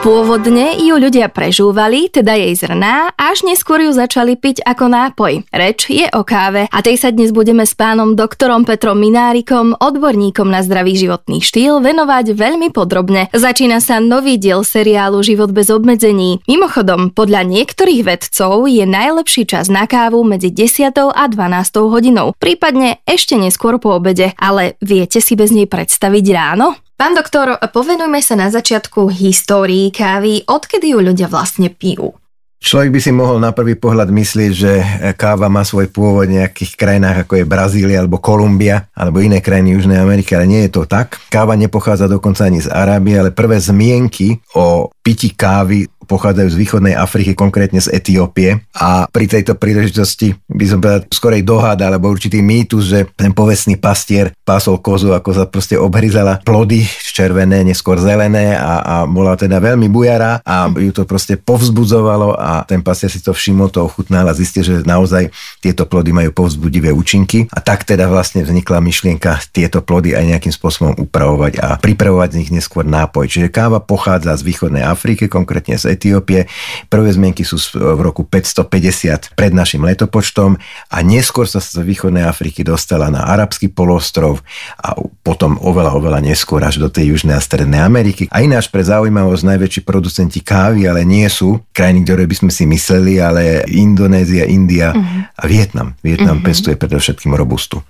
Pôvodne ju ľudia prežúvali, teda jej zrná, až neskôr ju začali piť ako nápoj. Reč je o káve a tej sa dnes budeme s pánom doktorom Petrom Minárikom, odborníkom na zdravý životný štýl, venovať veľmi podrobne. Začína sa nový diel seriálu Život bez obmedzení. Mimochodom, podľa niektorých vedcov je najlepší čas na kávu medzi 10. a 12. hodinou, prípadne ešte neskôr po obede, ale viete si bez nej predstaviť ráno? Pán doktor, povenujme sa na začiatku histórii kávy, odkedy ju ľudia vlastne pijú. Človek by si mohol na prvý pohľad myslieť, že káva má svoj pôvod v nejakých krajinách, ako je Brazília alebo Kolumbia, alebo iné krajiny Južnej Ameriky, ale nie je to tak. Káva nepochádza dokonca ani z Arábie, ale prvé zmienky o pití kávy pochádzajú z východnej Afriky, konkrétne z Etiópie. A pri tejto príležitosti by som povedal skorej doháda, alebo určitý mýtus, že ten povestný pastier pásol kozu, ako sa proste obhryzala plody, červené, neskôr zelené a bola teda veľmi bujará a ju to proste povzbudzovalo a ten pastier si to všimol, to ochutnal a zistil, že naozaj tieto plody majú povzbudivé účinky a tak teda vlastne vznikla myšlienka tieto plody aj nejakým spôsobom upravovať a pripravovať z nich neskôr nápoj. Čiže káva pochádza z východnej Afriky, konkrétne z Etiópie. Prvé zmienky sú v roku 550 pred našim letopočtom a neskôr sa z východnej Afriky dostala na arabský polostrov a potom oveľa neskôr až do tej južnej a strednej Ameriky. A ináč pre zaujímavosť najväčší producenti kávy, ale nie sú krajiny, ktoré by sme si mysleli, ale Indonézia, India a Vietnam. Vietnam pestuje predovšetkým robustu.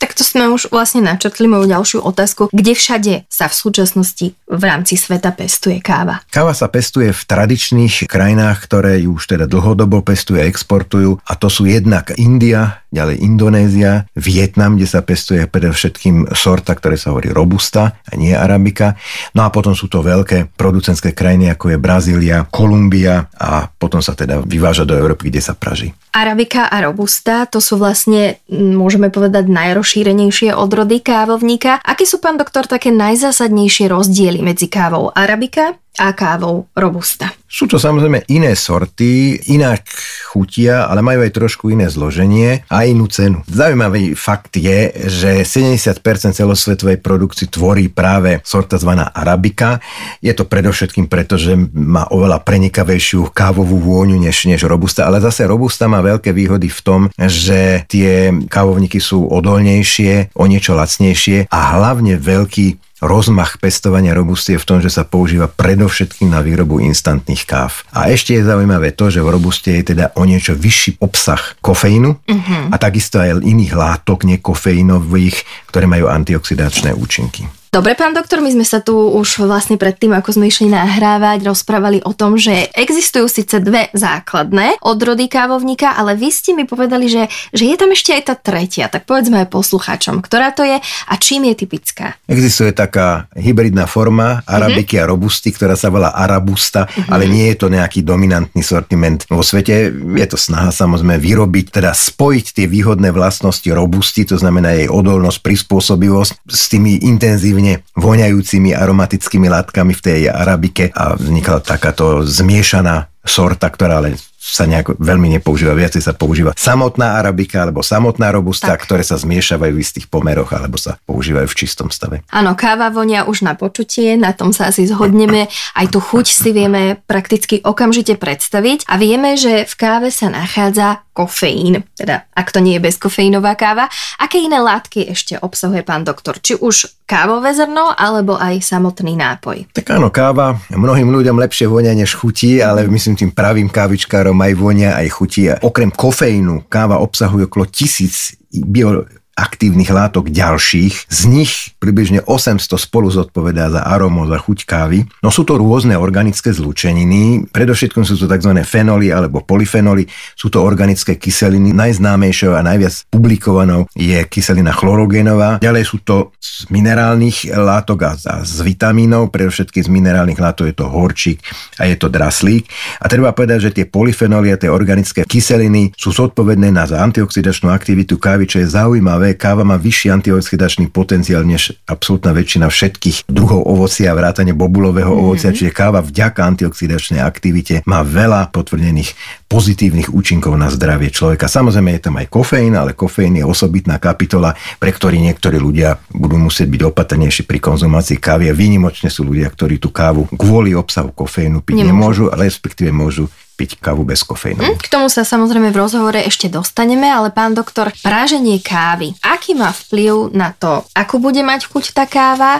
Tak to sme už vlastne načrtli moju ďalšiu otázku. Kde všade sa v súčasnosti v rámci sveta pestuje káva? Káva sa pestuje v tradičných krajinách, ktoré ju už teda dlhodobo pestujú a exportujú. A to sú jednak India, ďalej Indonézia, Vietnam, kde sa pestuje predovšetkým sorta, ktoré sa hovorí Robusta a nie Arabika. No a potom sú to veľké producentské krajiny, ako je Brazília, Kolumbia a potom sa teda vyváža do Európy, kde sa praží. Arabika a Robusta, to sú vlastne, môžeme povedať, najrozšírenejšie odrody kávovníka. Aké sú, pán doktor, také najzásadnejšie rozdiely medzi kávou Arabika a kávou Robusta? Sú to samozrejme iné sorty, inak chutia, ale majú aj trošku iné zloženie a inú cenu. Zaujímavý fakt je, že 70% celosvetovej produkcie tvorí práve sorta zvaná Arabika. Je to predovšetkým preto, že má oveľa prenikavejšiu kávovú vôňu než Robusta, ale zase Robusta má veľké výhody v tom, že tie kávovníky sú odolnejšie, o niečo lacnejšie a hlavne veľký rozmach pestovania robusty je v tom, že sa používa predovšetkým na výrobu instantných káv. A ešte je zaujímavé to, že v robuste je teda o niečo vyšší obsah kofeínu a takisto aj iných látok nekofeínových, ktoré majú antioxidačné účinky. Dobre, pán doktor, my sme sa tu už vlastne predtým, ako sme išli nahrávať, rozprávali o tom, že existujú síce dve základné odrody kávovníka, ale vy ste mi povedali, že je tam ešte aj tá tretia, tak povedzme aj poslucháčom, ktorá to je a čím je typická. Existuje taká hybridná forma Arabiky a Robusty, ktorá sa volá Arabusta, ale nie je to nejaký dominantný sortiment vo svete. Je to snaha samozrejme vyrobiť, teda spojiť tie výhodné vlastnosti Robusty, to znamená jej odolnosť, prispôsobivosť s tými intenzívnymi voňajúcimi aromatickými látkami v tej Arabike a vznikla takáto zmiešaná sorta, ktorá ale sa nejako veľmi nepoužíva, viacej sa používa samotná Arabika alebo samotná Robusta, ktoré sa zmiešavajú v istých pomeroch alebo sa používajú v čistom stave. Áno, káva vonia už na počutie, na tom sa asi zhodneme, aj tú chuť si vieme prakticky okamžite predstaviť a vieme, že v káve sa nachádza kofeín, teda ak to nie je bezkofeínová káva. Aké iné látky ešte obsahuje, pán doktor? Či už kávové zrno, alebo aj samotný nápoj? Tak áno, káva mnohým ľuďom lepšie vonia než chutí, ale myslím tým pravým kávičkárom aj vonia, aj chutí. Okrem kofeínu káva obsahuje okolo 1000 aktívnych látok ďalších, z nich približne 800 spolu zodpovedá za arómu, za chuť kávy. No sú to rôzne organické zlúčeniny, predovšetkom sú to tzv. Fenoly alebo polyfenoly, sú to organické kyseliny, najznámejšou a najviac publikovanou je kyselina chlorogénová. Ďalej sú to z minerálnych látok a z vitamínov, predovšetkým z minerálnych látok je to horčík a je to draslík. A treba povedať, že tie polyfenoly a tie organické kyseliny sú zodpovedné za antioxidačnú aktivitu kávy, čo je zaujímavé. práve káva má vyšší antioxidačný potenciál než absolútna väčšina všetkých druhov ovocia, vrátane bobulového ovocia, čiže káva vďaka antioxidačnej aktivite má veľa potvrdených pozitívnych účinkov na zdravie človeka. Samozrejme je tam aj kofeín, ale kofeín je osobitná kapitola, pre ktorý niektorí ľudia budú musieť byť opatrnejší pri konzumácii kávy. Výnimočne sú ľudia, ktorí tú kávu kvôli obsahu kofeínu piť nemôžu, respektíve môžu piť kávu bez kofeínu. K tomu sa samozrejme v rozhovore ešte dostaneme, ale pán doktor, práženie kávy, aký má vplyv na to, ako bude mať chuť tá káva,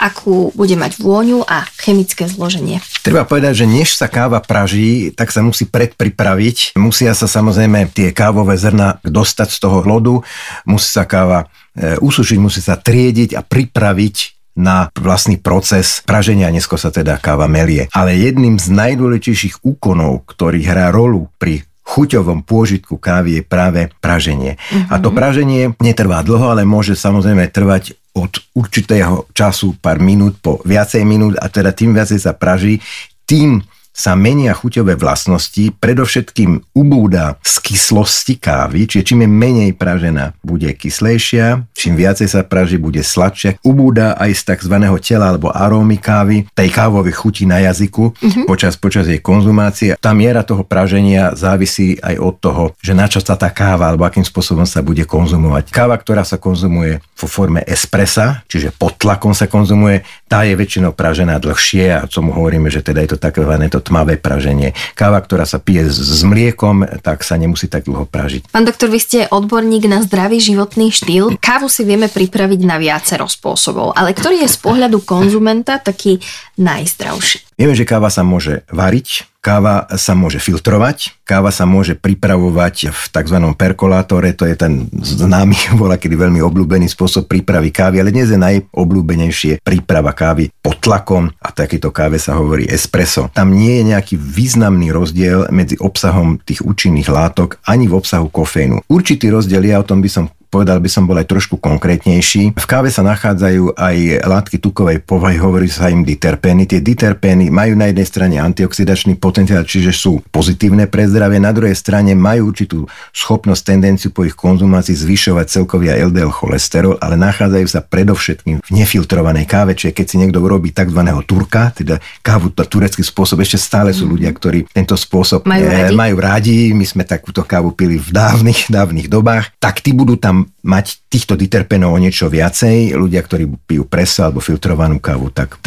akú bude mať vôňu a chemické zloženie? Treba povedať, že než sa káva praží, tak sa musí predpripraviť. Musia sa samozrejme tie kávové zrná dostať z toho hlodu, musí sa káva usušiť, musí sa triediť a pripraviť na vlastný proces praženia, neskôr sa teda káva melie. Ale jedným z najdôležitejších úkonov, ktorý hrá rolu pri chuťovom pôžitku kávy, je práve praženie. A to praženie netrvá dlho, ale môže samozrejme trvať od určitého času, pár minút, po viacej minút, a teda tým viacej sa praží, tým sa menia chuťové vlastnosti, predovšetkým ubúda z kyslosti kávy, čiže čím je menej pražená, bude kyslejšia, čím viacej sa praží, bude sladšia. Ubúda aj z takzvaného tela alebo arómy kávy, tej kávovej chuti na jazyku počas jej konzumácie. Tá miera toho praženia závisí aj od toho, že načo sa tá káva alebo akým spôsobom sa bude konzumovať. Káva, ktorá sa konzumuje vo forme espressa, čiže pod tlakom sa konzumuje, tá je väčšinou pražená dlhšie, a čo mu hovoríme, že teda je to takzvané tmavé praženie. Káva, ktorá sa pije s mliekom, tak sa nemusí tak dlho pražiť. Pán doktor, vy ste odborník na zdravý životný štýl. Kávu si vieme pripraviť na viacero spôsobov, ale ktorý je z pohľadu konzumenta taký najzdravší? Vieme, že káva sa môže variť, káva sa môže filtrovať, káva sa môže pripravovať v tzv. Perkolátore, to je ten známy, voľakedy veľmi obľúbený spôsob prípravy kávy, ale dnes je najobľúbenejšie príprava kávy pod tlakom, a takéto káve sa hovorí espresso. Tam nie je nejaký významný rozdiel medzi obsahom tých účinných látok ani v obsahu kofeínu. Určitý rozdiel je, o tom by som povedal, by som bol aj trošku konkrétnejší. V káve sa nachádzajú aj látky tukovej povahy, hovorí sa im diterpeny. Tie diterpeny majú na jednej strane antioxidačný potenciál, čiže sú pozitívne pre zdravie, na druhej strane majú určitú schopnosť, tendenciu po ich konzumácii zvyšovať celkový LDL cholesterol, ale nachádzajú sa predovšetkým v nefiltrovanej káve, čiže keď si niekto urobí tzv. Turka, teda kávu na turecký spôsob, ešte stále sú ľudia, ktorí tento spôsob majú rádi. My sme takúto kávu pili v dávnych dobách, tak tí budú tam mať týchto diterpenov o niečo viacej. Ľudia, ktorí pijú preso alebo filtrovanú kávu, tak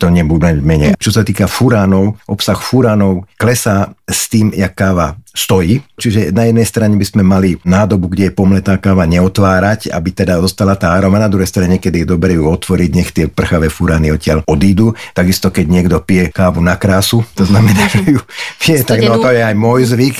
to nebude menej. Čo sa týka furánov, obsah furánov klesá s tým, jak káva stojí. Čiže na jednej strane by sme mali nádobu, kde je pomletá káva, neotvárať, aby teda dostala tá aroma. Na druhej strane niekedy je dobre ju otvoriť, nech tie prchavé furány odtiaľ odídu. Takisto keď niekto pije kávu na krásu, to znamená, že ju pije, tak no to je aj môj zvyk,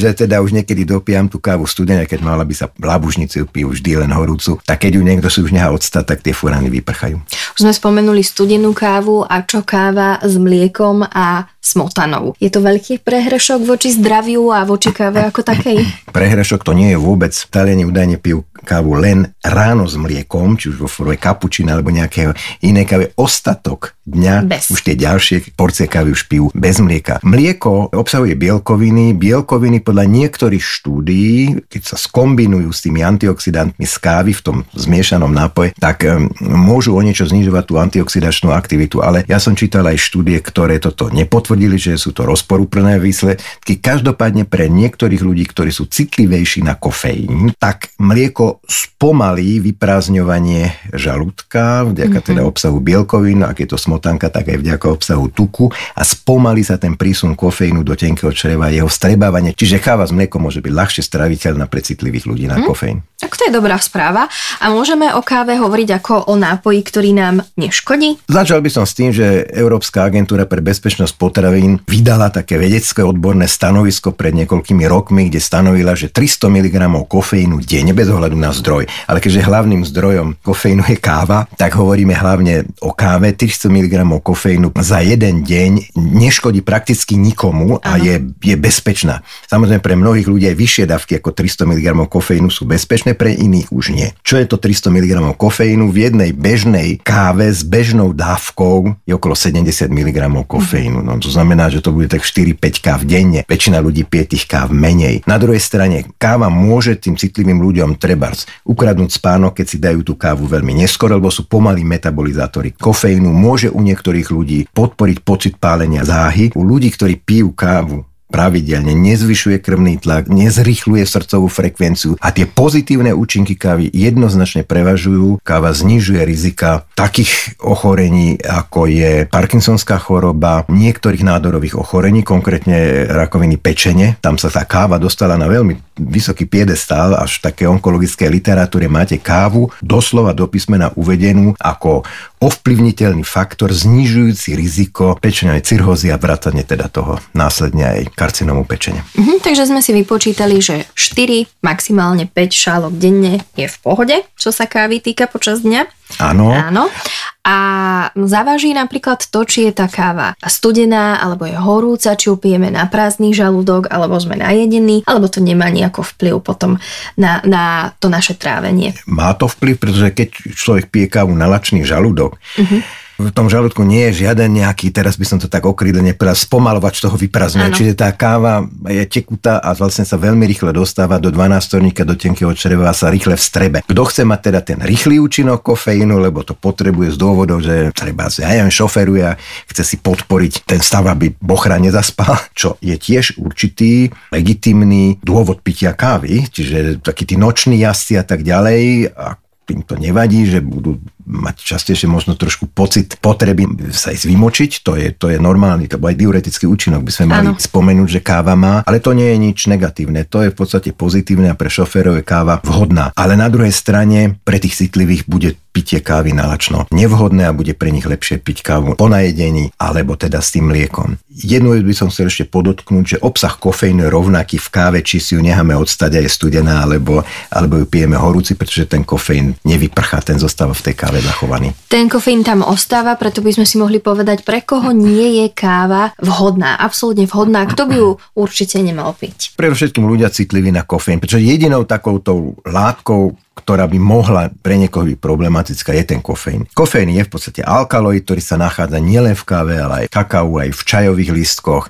že teda už niekedy dopijam tú kávu studené, keď mala by sa labužnicu pijú vždy len horúcu. Tak keď ju niekto si už nechá odstať, tak tie furány vyprchajú. Už sme spomenuli studenú kávu, a čo káva s mliekom a smotanou? Je to veľký prehrešok voči zdraviu a voči káve ako takej? Prehrešok to nie je vôbec. Taliani údajne pijú kávu len ráno s mliekom, či už vo forme kapučina alebo nejakého iné kávy. Ostatok dňa už tie ďalšie porcie kávy už pijú bez mlieka. Mlieko obsahuje bielkoviny. Bielkoviny podľa niektorých štúdií, keď sa skombinujú s tými antioxidantmi z kávy v tom zmiešanom nápoje, tak môžu o niečo znižovať tú antioxidačnú aktivitu. Ale ja som čítal aj štúdie, ktoré toto nepotvrdili, že sú to rozporúplné výsledky. Každopádne pre niektorých ľudí, ktorí sú citlivejší na kofeín, tak mlieko spomalí vyprázdňovanie žalúdka vďaka teda obsahu bielkovín, ak je to smotanka, tak aj vďaka obsahu tuku, a spomalí sa ten prísun kofeínu do tenkého čreva, jeho strebávanie. Čiže káva s mliekom môže byť ľahšie straviteľná pre citlivých ľudí na kofeín. Tak to je dobrá správa. A môžeme o káve hovoriť ako o nápoji, ktorý nám neškodí? Začal by som s tým, že Európska agentúra pre bezpečnosť potravín vydala také vedecké odborné stanovisko pred niekoľkými rokmi, kde stanovila, že 300 mg kofeínu denne bez ohľadu na zdroj. Ale keďže hlavným zdrojom kofeínu je káva, tak hovoríme hlavne o káve. 300 mg kofeínu za jeden deň neškodí prakticky nikomu a je bezpečná. Samozrejme pre mnohých ľudí aj vyššie dávky ako 300 mg kofeínu sú bezpečné, kofé, pre iných už nie. Čo je to 300 mg kofeínu? V jednej bežnej káve s bežnou dávkou je okolo 70 mg kofeínu. No, to znamená, že to bude tak 4-5 káv denne. Väčšina ľudí pije tých káv menej. Na druhej strane, káva môže tým citlivým ľuďom trebárs ukradnúť spánok, keď si dajú tú kávu veľmi neskoro, lebo sú pomalí metabolizátori kofeínu. Môže u niektorých ľudí podporiť pocit pálenia záhy. U ľudí, ktorí pijú kávu pravidelne, nezvyšuje krvný tlak, nezrýchľuje srdcovú frekvenciu a tie pozitívne účinky kávy jednoznačne prevažujú. Káva znižuje rizika takých ochorení, ako je parkinsonská choroba, niektorých nádorových ochorení, konkrétne rakoviny pečene. Tam sa tá káva dostala na veľmi vysoký piedestál, až v takej onkologickej literatúre máte kávu doslova do písmena uvedenú ako ovplyvniteľný faktor znižujúci riziko pečenia cirhózy a vrátane teda toho následne aj karcinómu pečenia. Takže sme si vypočítali, že 4, maximálne 5 šálok denne je v pohode, čo sa kávy týka počas dňa. Áno. A zaváži napríklad to, či je tá káva studená, alebo je horúca, či ju pijeme na prázdny žalúdok, alebo sme najedení, alebo to nemá nejako vplyv potom na to naše trávenie. Má to vplyv, pretože keď človek pije kávu na lačný žalúdok, v tom žalúdku nie je žiaden nejaký, teraz by som to tak okrídlene povedal, spomalovač toho vyprazňuje. Čiže tá káva je tekutá a vlastne sa veľmi rýchle dostáva do dvanástorníka, do tenkého čreva a sa rýchle vstrebe. Kto chce mať teda ten rýchly účinok kofeínu, lebo to potrebuje z dôvodov, že treba šoferuje a chce si podporiť ten stav, aby bochra nezaspal, čo je tiež určitý legitímny dôvod pitia kávy, čiže takí tí noční jazdci a tak ďalej, a im to nevadí, že budú mať častejšie možno trošku pocit potreby sa ísť vymočiť, to je normálny, to aj diuretický účinok by sme mali spomenúť, že káva má, ale to nie je nič negatívne, to je v podstate pozitívne a pre šoférov je káva vhodná. Ale na druhej strane pre tých citlivých bude pitie kávy nalačno nevhodné a bude pre nich lepšie piť kávu po najedení alebo teda s tým mliekom. Jednu by som chcel ešte podotknúť, že obsah kofeínu je rovnaký v káve, či si ju necháme odstať a je studená, alebo ju pijeme horúci, pretože ten kofeín nevyprchá, ten zostáva v tej káve zachovaný. Ten kofeín tam ostáva, preto by sme si mohli povedať, pre koho nie je káva vhodná, absolútne vhodná, kto by ju určite nemal piť. Pre všetkým ľudia citliví na kofeín, pretože jedinou takouto látkou, ktorá by mohla pre niekoho byť problematická, je ten kofeín. Kofeín je v podstate alkaloid, ktorý sa nachádza nielen v káve, ale aj v kakao, aj v čajových lístkoch,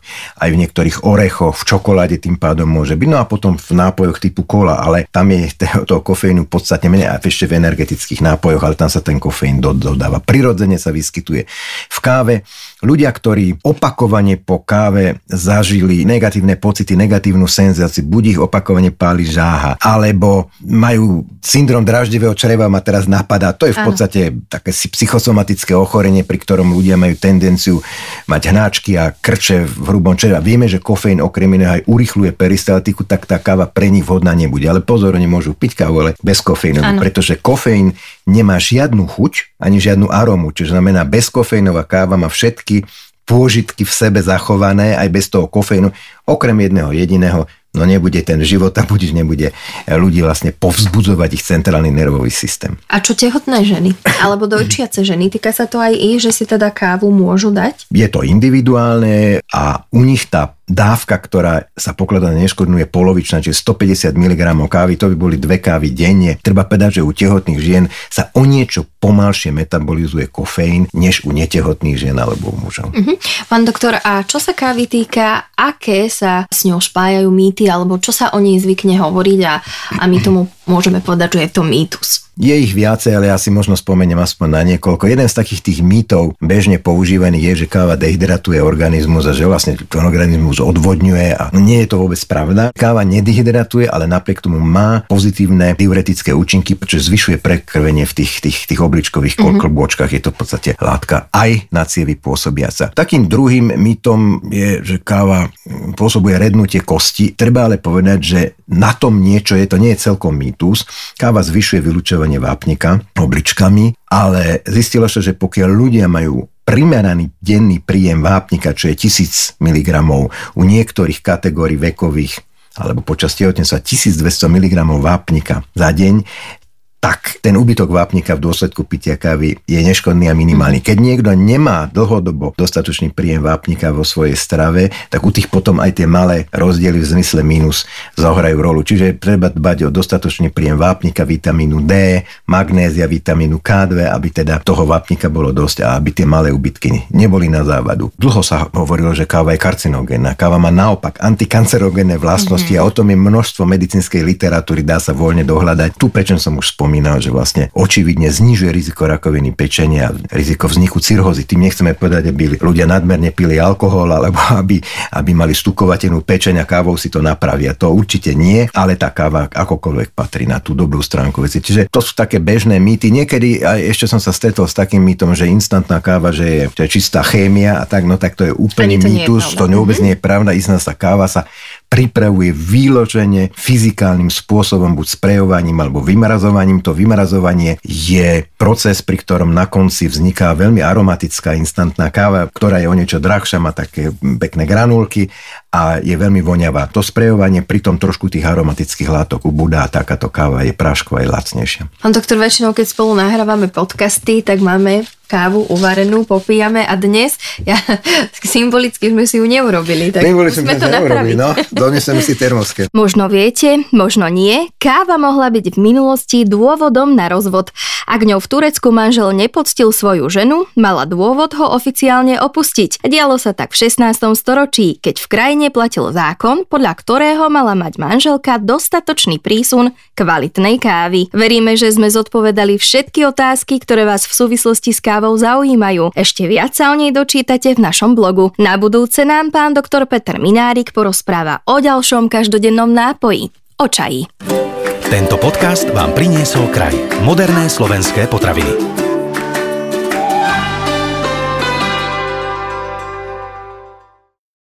aj v niektorých orechoch, v čokoláde tým pádom môže byť. No a potom v nápojoch typu kola, ale tam je toho kofeínu podstatne menej, a ešte v energetických nápojoch, ale tam sa ten kofeín dodáva. Prirodzene sa vyskytuje v káve. Ľudia, ktorí opakovane po káve zažili negatívne pocity, negatívnu senzáciu, buď ich opakovane páli žáha, alebo majú syndróm draždivého čreva, ma teraz napadá. To je v podstate také psychosomatické ochorenie, pri ktorom ľudia majú tendenciu mať hnáčky a krče v hrubom čreve. Vieme, že kofeín okrem iného aj urychľuje peristaltiku, tak tá káva pre nich vhodná nebude. Ale pozor, nemôžu piť kávu, ale bez kofeínu, pretože kofeín nemá žiadnu chuť ani žiadnu arómu, čiže znamená bezkofeínová káva má všetky pôžitky v sebe zachované aj bez toho kofeínu, okrem jedného jediného. No nebude ten život a budiš nebude ľudí vlastne povzbudzovať ich centrálny nervový systém. A čo tehotné ženy? Alebo dojčiace ženy? Týka sa to aj ich, že si teda kávu môžu dať? Je to individuálne a u nich tá dávka, ktorá sa pokladá na neškodnú, je polovičná, čiže 150 mg kávy, to by boli 2 kávy denne. Treba povedať, že u tehotných žien sa o niečo pomalšie metabolizuje kofeín, než u netehotných žien alebo u mužov. Pán doktor, a čo sa kávy týka, aké sa s ňou spájajú mýty, alebo čo sa o nej zvykne hovoriť a my tomu môžeme povedať, že je to mýtus? Je ich viacej, ale ja si možno spomeniem aspoň na niekoľko. Jeden z takých tých mýtov bežne používaných je, že káva dehydratuje organizmus a že vlastne ten organizmus odvodňuje, a nie je to vôbec pravda. Káva nedehydratuje, ale napriek tomu má pozitívne diuretické účinky, pretože zvyšuje prekrvenie v tých obličkových klbôčkach. Je to v podstate látka aj na cievy pôsobiaca. Takým druhým mýtom je, že káva pôsobuje rednutie kosti. Treba ale povedať, že na tom niečo je, to nie je celkom mýtus. Káva zvyšuje vylučovanie vápnika obličkami, ale zistilo sa, že pokiaľ ľudia majú primeraný denný príjem vápnika, čo je 1000 mg, u niektorých kategórií vekových alebo počas tehotenstva 1200 mg vápnika za deň, tak ten úbytok vápnika v dôsledku pitia kávy je neškodný a minimálny. Keď niekto nemá dlhodobo dostatočný príjem vápnika vo svojej strave, tak u tých potom aj tie malé rozdiely v zmysle mínus zohrajú rolu. Čiže treba dbať o dostatočný príjem vápnika, vitamínu D, magnézia, vitamínu K2, aby teda toho vápnika bolo dosť a aby tie malé úbytky neboli na závadu. Dlho sa hovorilo, že káva je karcinogénna. Káva má naopak antikancerogénne vlastnosti a o tom je množstvo medicínskej literatúry, dá sa voľne dohľadať. Tu prečo som už spomínal, že vlastne očividne znižuje riziko rakoviny pečenia, riziko vzniku cirhózy. Tým nechceme povedať, aby ľudia nadmerne pili alkohol alebo aby mali stukovatinu pečenia, kávou si to napravia. To určite nie, ale tá káva akokoľvek patrí na tú dobrú stránku veci. Čiže to sú také bežné mýty. Niekedy aj ešte som sa stretol s takým mýtom, že instantná káva, že je čistá chémia a tak, no tak to je úplný mýtus, to vôbec nie je pravda. Instantná káva sa pripravuje výložene fyzikálnym spôsobom, buď sprejovaním alebo vymarazovaním. To vymarazovanie je proces, pri ktorom na konci vzniká veľmi aromatická instantná káva, ktorá je o niečo drahšia, má také pekné granulky a je veľmi voňavá. To sprejovanie pritom trošku tých aromatických látok ubúda a takáto káva je prášku aj lacnejšia. Pán doktor, väčšinou keď spolu nahrávame podcasty, tak máme kávu uvarenú, popíjame a dnes symbolicky sme si ju neurobili. Tak sme to neurobili, no. Donesem si termoské. Možno viete, možno nie. Káva mohla byť v minulosti dôvodom na rozvod. Ak ňou v Turecku manžel nepoctil svoju ženu, mala dôvod ho oficiálne opustiť. Dialo sa tak v 16. storočí, keď v krajine platil zákon, podľa ktorého mala mať manželka dostatočný prísun kvalitnej kávy. Veríme, že sme zodpovedali všetky otázky, ktoré vás v súvislosti s kávou zaujímajú. Ešte viac sa o nej dočítate v našom blogu. Na budúce nám pán doktor Petr Minárik porozpráva o ďalšom každodennom nápoji, o čaji. Tento podcast vám priniesol Kraj. Moderné slovenské potraviny.